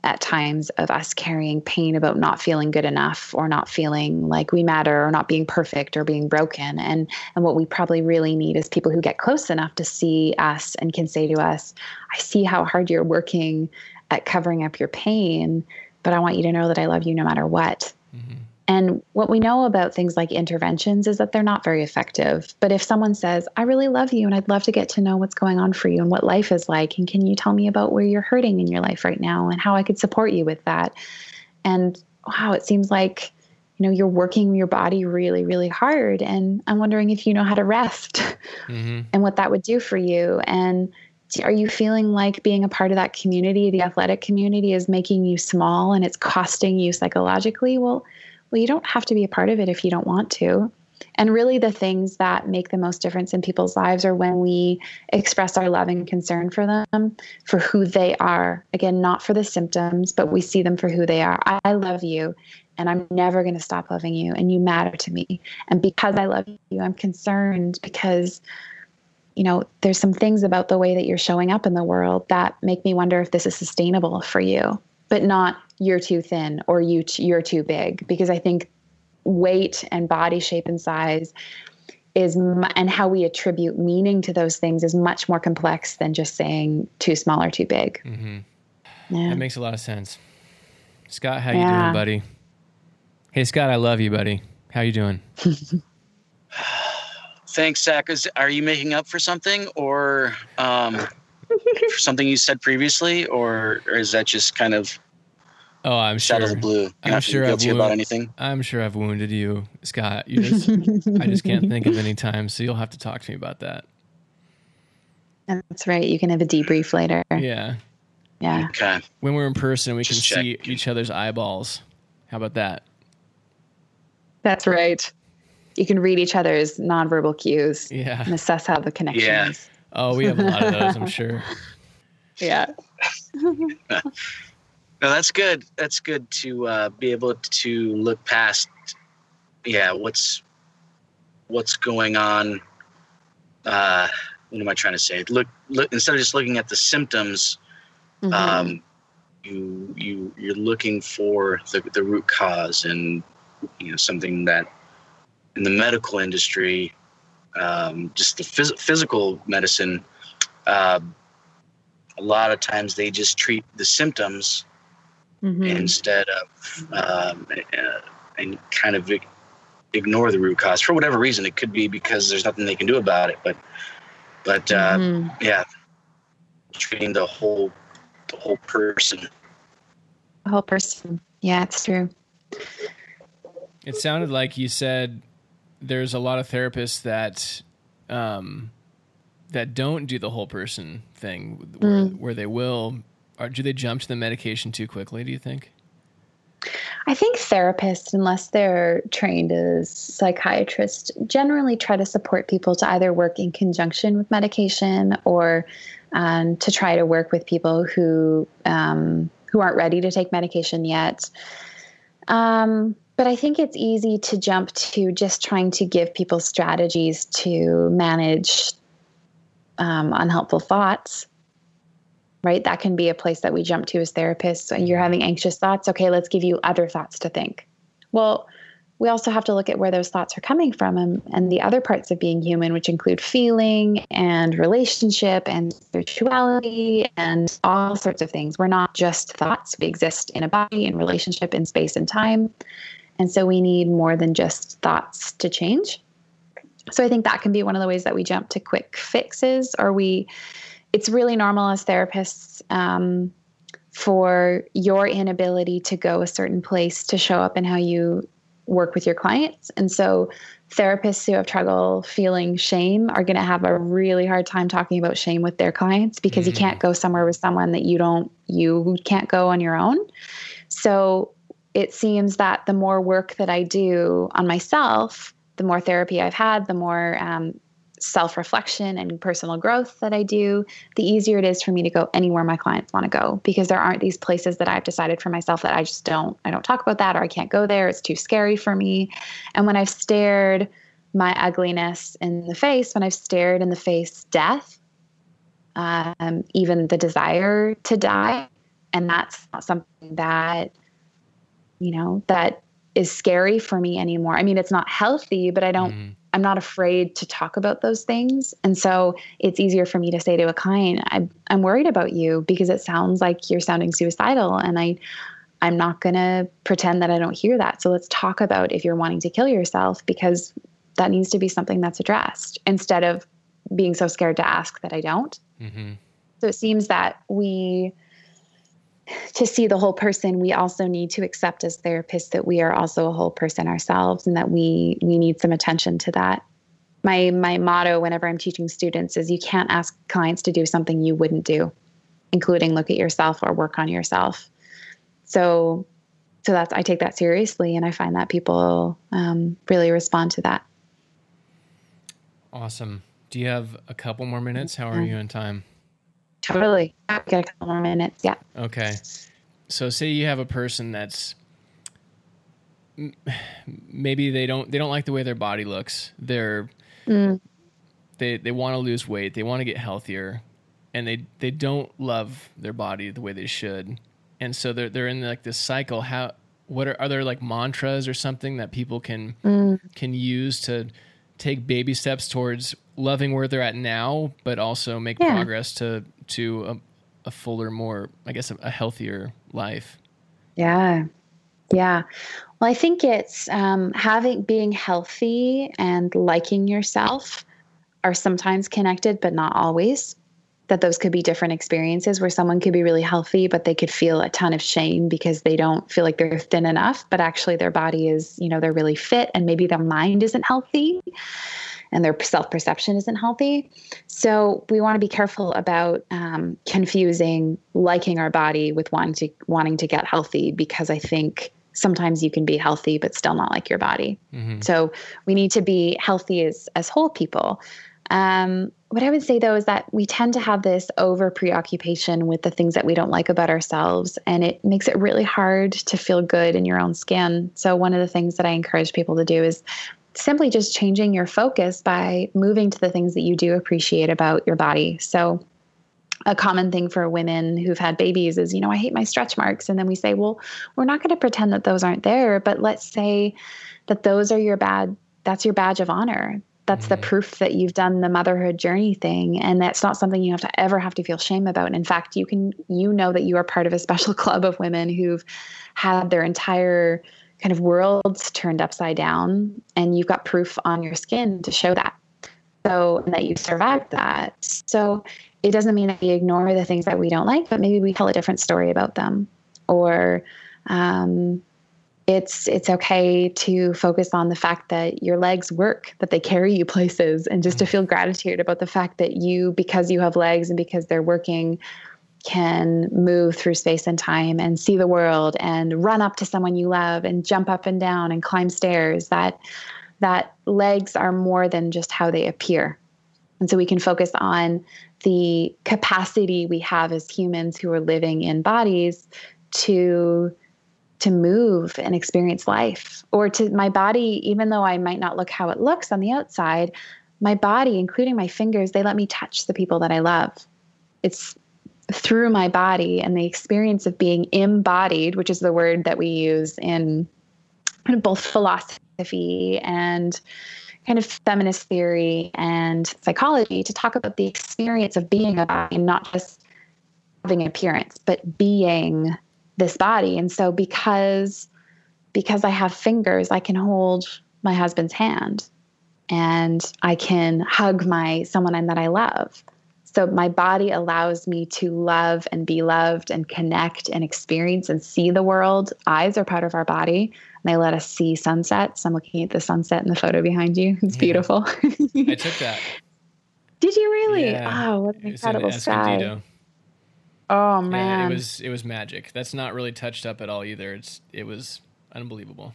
at times of us carrying pain about not feeling good enough or not feeling like we matter or not being perfect or being broken. And and what we probably really need is people who get close enough to see us and can say to us, I see how hard you're working at covering up your pain, but I want you to know that I love you no matter what. Mm-hmm. And what we know about things like interventions is that they're not very effective. But if someone says, I really love you and I'd love to get to know what's going on for you and what life is like, and can you tell me about where you're hurting in your life right now and how I could support you with that? And wow, it seems like, you know, you're working your body really, really hard. And I'm wondering if you know how to rest mm-hmm. and what that would do for you. And are you feeling like being a part of that community, the athletic community, is making you small and it's costing you psychologically? Well, Well, you don't have to be a part of it if you don't want to. And really the things that make the most difference in people's lives are when we express our love and concern for them, for who they are. Again, not for the symptoms, but we see them for who they are. I love you, and I'm never going to stop loving you, and you matter to me. And because I love you, I'm concerned because, you know, there's some things about the way that you're showing up in the world that make me wonder if this is sustainable for you, but not you're too thin or you t- you're too big, because I think weight and body shape and size is m- and how we attribute meaning to those things is much more complex than just saying too small or too big. Mm-hmm. Yeah. That makes a lot of sense. Scott, how you yeah. doing, buddy? Hey, Scott, I love you, buddy. How you doing? Thanks, Zach. Is, are you making up for something or um, for something you said previously, or, or is that just kind of... Oh, I'm sure. Out of the blue. You I'm sure I've wo- about anything. I'm sure I've wounded you, Scott. You just, I just can't think of any time, so you'll have to talk to me about that. That's right. You can have a debrief later. Yeah. Yeah. Okay. When we're in person, we just can check. See each other's eyeballs. How about that? That's right. You can read each other's nonverbal cues. Yeah. And assess how the connection yeah. is. Oh, we have a lot of those, I'm sure. Yeah. No, that's good. That's good to uh, be able to look past, yeah, what's what's going on. Uh, what am I trying to say? Look, look instead of just looking at the symptoms, mm-hmm. um, you you you're looking for the, the root cause, and you know something that in the medical industry, um, just the phys- physical medicine, uh, a lot of times they just treat the symptoms. Mm-hmm. Instead of um, uh, and kind of ignore the root cause for whatever reason. It could be because there's nothing they can do about it, but but uh, mm-hmm. yeah, treating the whole the whole person. The whole person, yeah, it's true. It sounded like you said there's a lot of therapists that um, that don't do the whole person thing, where, mm. where they will. Or do they jump to the medication too quickly, do you think? I think therapists, unless they're trained as psychiatrists, generally try to support people to either work in conjunction with medication or um, to try to work with people who um, who aren't ready to take medication yet. Um, but I think it's easy to jump to just trying to give people strategies to manage um, unhelpful thoughts. Right? That can be a place that we jump to as therapists. And you're having anxious thoughts. Okay, let's give you other thoughts to think. Well, we also have to look at where those thoughts are coming from and, and the other parts of being human, which include feeling and relationship and spirituality and all sorts of things. We're not just thoughts. We exist in a body, in relationship, in space and time. And so we need more than just thoughts to change. So I think that can be one of the ways that we jump to quick fixes, or we... It's really normal as therapists um, for your inability to go a certain place to show up in how you work with your clients. And so therapists who have trouble feeling shame are going to have a really hard time talking about shame with their clients, because mm-hmm. you can't go somewhere with someone that you don't, you can't go on your own. So it seems that the more work that I do on myself, the more therapy I've had, the more, um, self-reflection and personal growth that I do, the easier it is for me to go anywhere my clients want to go, because there aren't these places that I've decided for myself that I just don't, I don't talk about that, or I can't go there. It's too scary for me. And when I've stared my ugliness in the face, when I've stared in the face death, um, even the desire to die, And that's not something that, you know, that is scary for me anymore. I mean, it's not healthy, but I don't, mm-hmm. I'm not afraid to talk about those things. And so it's easier for me to say to a client, I, I'm worried about you because it sounds like you're sounding suicidal. And I, I'm not going to pretend that I don't hear that. So let's talk about if you're wanting to kill yourself, because that needs to be something that's addressed instead of being so scared to ask that I don't. Mm-hmm. So it seems that we, to see the whole person, we also need to accept as therapists that we are also a whole person ourselves and that we, we need some attention to that. My, my motto whenever I'm teaching students is you can't ask clients to do something you wouldn't do, including look at yourself or work on yourself. So, so that's, I take that seriously. And I find that people um, really respond to that. Awesome. Do you have a couple more minutes? How are you in time? Totally. I've got a couple more minutes. Yeah. Okay. So say you have a person that's maybe they don't, they don't like the way their body looks. They're, mm. they, they want to lose weight. They want to get healthier and they, they don't love their body the way they should. And so they're, they're in like this cycle. How, what are, are there like mantras or something that people can, mm. can use to take baby steps towards loving where they're at now, but also make yeah. progress to, to a, a fuller, more, I guess, a, a healthier life. Yeah. Yeah. Well, I think it's, um, having, being healthy and liking yourself are sometimes connected, but not always, that those could be different experiences where someone could be really healthy, but they could feel a ton of shame because they don't feel like they're thin enough, but actually their body is, you know, they're really fit and maybe their mind isn't healthy. And their self-perception isn't healthy. So we want to be careful about um, confusing liking our body with wanting to wanting to get healthy, because I think sometimes you can be healthy but still not like your body. Mm-hmm. So we need to be healthy as, as whole people. Um, what I would say, though, is that we tend to have this over preoccupation with the things that we don't like about ourselves, and it makes it really hard to feel good in your own skin. So one of the things that I encourage people to do is simply just changing your focus by moving to the things that you do appreciate about your body. So a common thing for women who've had babies is, you know, I hate my stretch marks. And then we say, well, we're not going to pretend that those aren't there, but let's say that those are your bad, that's your badge of honor. That's mm-hmm. the proof that you've done the motherhood journey thing. And that's not something you have to ever have to feel shame about. And in fact, you can, you know, that you are part of a special club of women who've had their entire kind of worlds turned upside down, and you've got proof on your skin to show that. So, and that you survived that. So it doesn't mean that we ignore the things that we don't like, but maybe we tell a different story about them, or um, it's, it's okay to focus on the fact that your legs work, that they carry you places, and just to feel gratitude about the fact that you, because you have legs and because they're working, can move through space and time and see the world and run up to someone you love and jump up and down and climb stairs, that, that legs are more than just how they appear. And so we can focus on the capacity we have as humans who are living in bodies to, to move and experience life, or to my body, even though I might not look how it looks on the outside, my body, including my fingers, they let me touch the people that I love. It's through my body and the experience of being embodied, which is the word that we use in both philosophy and kind of feminist theory and psychology, to talk about the experience of being a body and not just having an appearance, but being this body. And so because, because I have fingers, I can hold my husband's hand and I can hug my, someone that I love. So my body allows me to love and be loved and connect and experience and see the world. Eyes are part of our body, and they let us see sunsets. I'm looking at the sunset in the photo behind you. It's yeah. beautiful. I took that. Did you really? Yeah. Oh, what an incredible in sky. Oh, man. And it was it was magic. That's not really touched up at all either. It's It was unbelievable.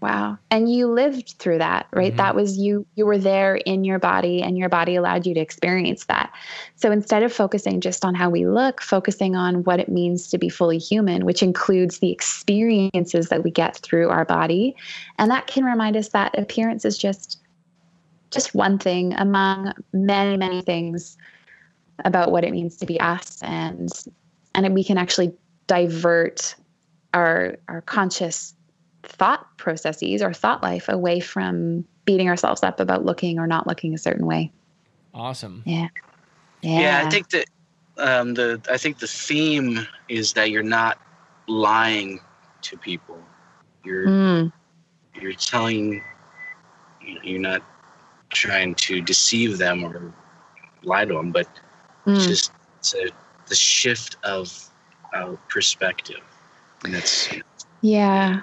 Wow. And you lived through that, right? Mm-hmm. That was you, you were there in your body, and your body allowed you to experience that. So instead of focusing just on how we look, focusing on what it means to be fully human, which includes the experiences that we get through our body. And that can remind us that appearance is just, just one thing among many, many things about what it means to be us and and we can actually divert our our conscious thought processes or thought life away from beating ourselves up about looking or not looking a certain way. Awesome. Yeah. Yeah. Yeah, I think that um, the I think the theme is that you're not lying to people. You're mm. you're telling you're not trying to deceive them or lie to them, but mm. it's just it's a, the shift of our perspective. And that's yeah.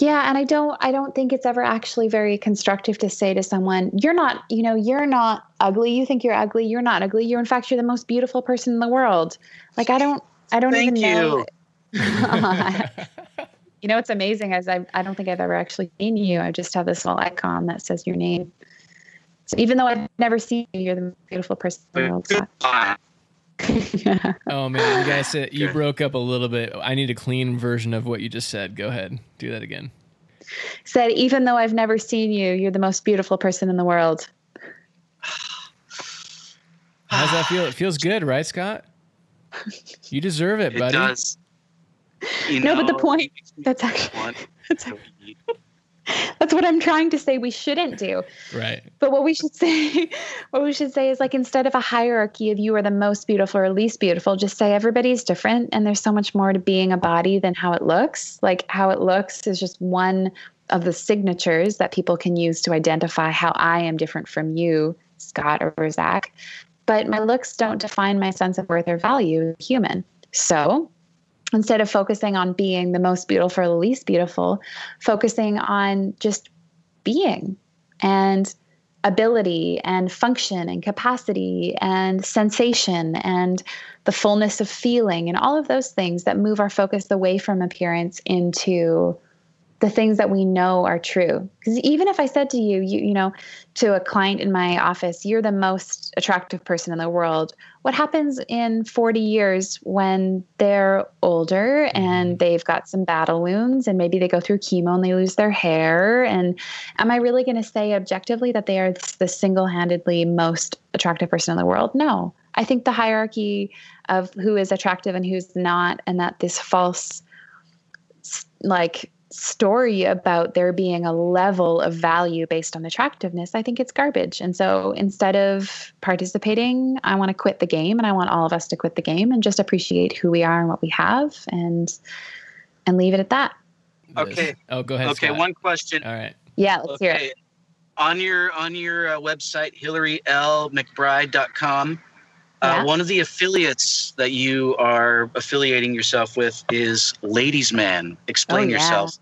Yeah, and I don't I don't think it's ever actually very constructive to say to someone, you're not, you know, you're not ugly. You think you're ugly. You're not ugly. You're in fact, you're the most beautiful person in the world. Like, I don't I don't Thank even you. know. You know, it's amazing as I I don't think I've ever actually seen you. I just have this little icon that says your name. So even though I've never seen you, you're the most beautiful person in the world. So. Yeah. Oh man, you guys said you broke up a little bit. I need a clean version of what you just said. Go ahead, do that again. Said, even though I've never seen you, you're the most beautiful person in the world. How's that feel? It feels good, right, Scott? You deserve it, buddy. It does. You know, no, but the point that's actually that's, that's what I'm trying to say we shouldn't do. Right. But what we should say, what we should say is like, instead of a hierarchy of you are the most beautiful or least beautiful, just say everybody's different. And there's so much more to being a body than how it looks. Like how it looks is just one of the signatures that people can use to identify how I am different from you, Scott or Zach. But my looks don't define my sense of worth or value as human. So instead of focusing on being the most beautiful or the least beautiful, focusing on just being and ability and function and capacity and sensation and the fullness of feeling and all of those things that move our focus away from appearance into the things that we know are true. Because even if I said to you, you, you know, to a client in my office, you're the most attractive person in the world, what happens in forty years when they're older and they've got some battle wounds and maybe they go through chemo and they lose their hair? And am I really going to say objectively that they are the single-handedly most attractive person in the world? No. I think the hierarchy of who is attractive and who's not, and that this false, like, story about there being a level of value based on attractiveness, I think it's garbage. And so instead of participating, I want to quit the game, and I want all of us to quit the game and just appreciate who we are and what we have, and and leave it at that. Okay. Oh, go ahead. Okay, Scott. One question. All right. Yeah, let's okay. hear it. On your on your uh, website, Hillary L McBride dot com, uh, yeah. one of the affiliates that you are affiliating yourself with is Ladies Man. Explain oh, yeah. yourself.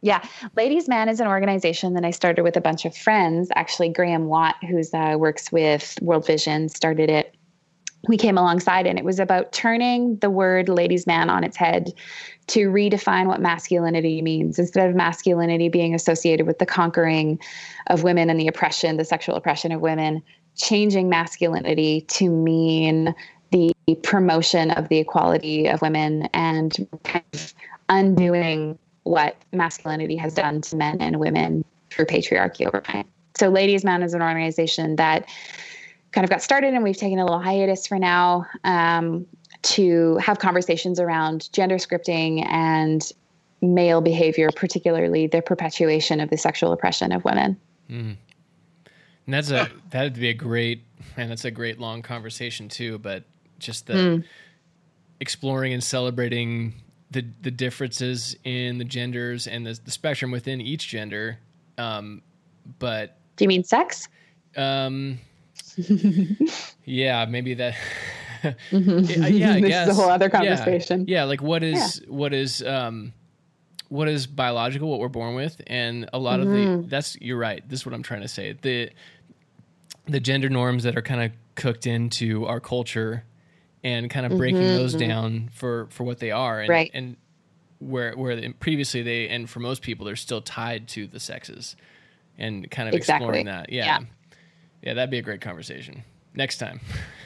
Yeah. Ladies Man is an organization that I started with a bunch of friends. Actually, Graham Watt, who uh, works with World Vision, started it. We came alongside, and it was about turning the word Ladies Man on its head to redefine what masculinity means. Instead of masculinity being associated with the conquering of women and the oppression, the sexual oppression of women, changing masculinity to mean the promotion of the equality of women and kind of undoing what masculinity has done to men and women through patriarchy over time. So Ladies Man is an organization that kind of got started, and we've taken a little hiatus for now um, to have conversations around gender scripting and male behavior, particularly the perpetuation of the sexual oppression of women. Mm. And that's a, that'd be a great, and that's a great long conversation too, but just the mm. exploring and celebrating the the differences in the genders and the, the spectrum within each gender. Um, but do you mean sex? Um, yeah, maybe that. mm-hmm. Yeah, I this guess. is a whole other conversation. Yeah, yeah like what is yeah. what is um, what is biological, what we're born with, and a lot mm-hmm. of the that's you're right. This is what I'm trying to say. The the gender norms that are kind of cooked into our culture, and kind of breaking mm-hmm, those mm-hmm. down for, for what they are. And, right. and where where previously they, and for most people, they're still tied to the sexes and kind of exactly. exploring that. Yeah. yeah. Yeah, that'd be a great conversation. Next time.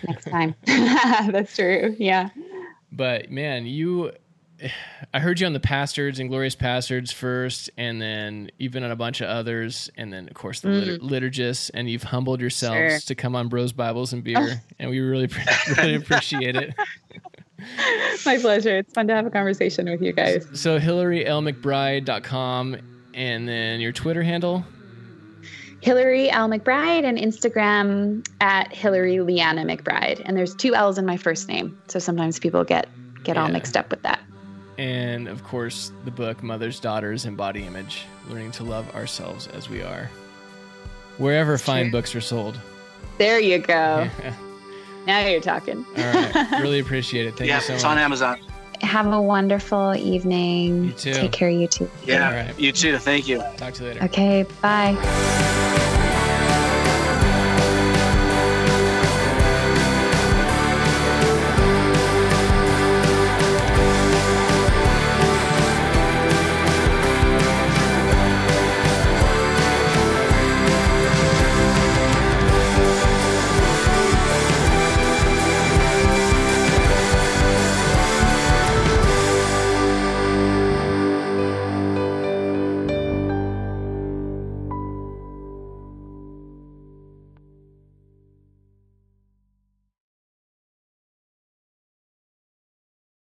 Next time. That's true. Yeah. But man, you, I heard you on the Pastards and Glorious Pastards first, and then you've been on a bunch of others, and then of course the mm. litur- liturgists, and you've humbled yourselves sure. to come on Bros Bibles and Beer, and we really, really appreciate it. My pleasure. It's fun to have a conversation with you guys. So Hillary L McBride dot com, and then your Twitter handle? Hillary L. McBride, and Instagram at Hillary Leanna McBride. And there's two L's in my first name, so sometimes people get, get yeah. all mixed up with that. And, of course, the book, Mothers, Daughters, and Body Image, Learning to Love Ourselves as We Are. Wherever That's fine true. Books are sold. There you go. Yeah. Now you're talking. All right. Really appreciate it. Thank yeah, you so much. Yeah, it's on Amazon. Have a wonderful evening. You too. Take care, you too. Yeah, all right. You too. Thank you. Talk to you later. Okay, bye.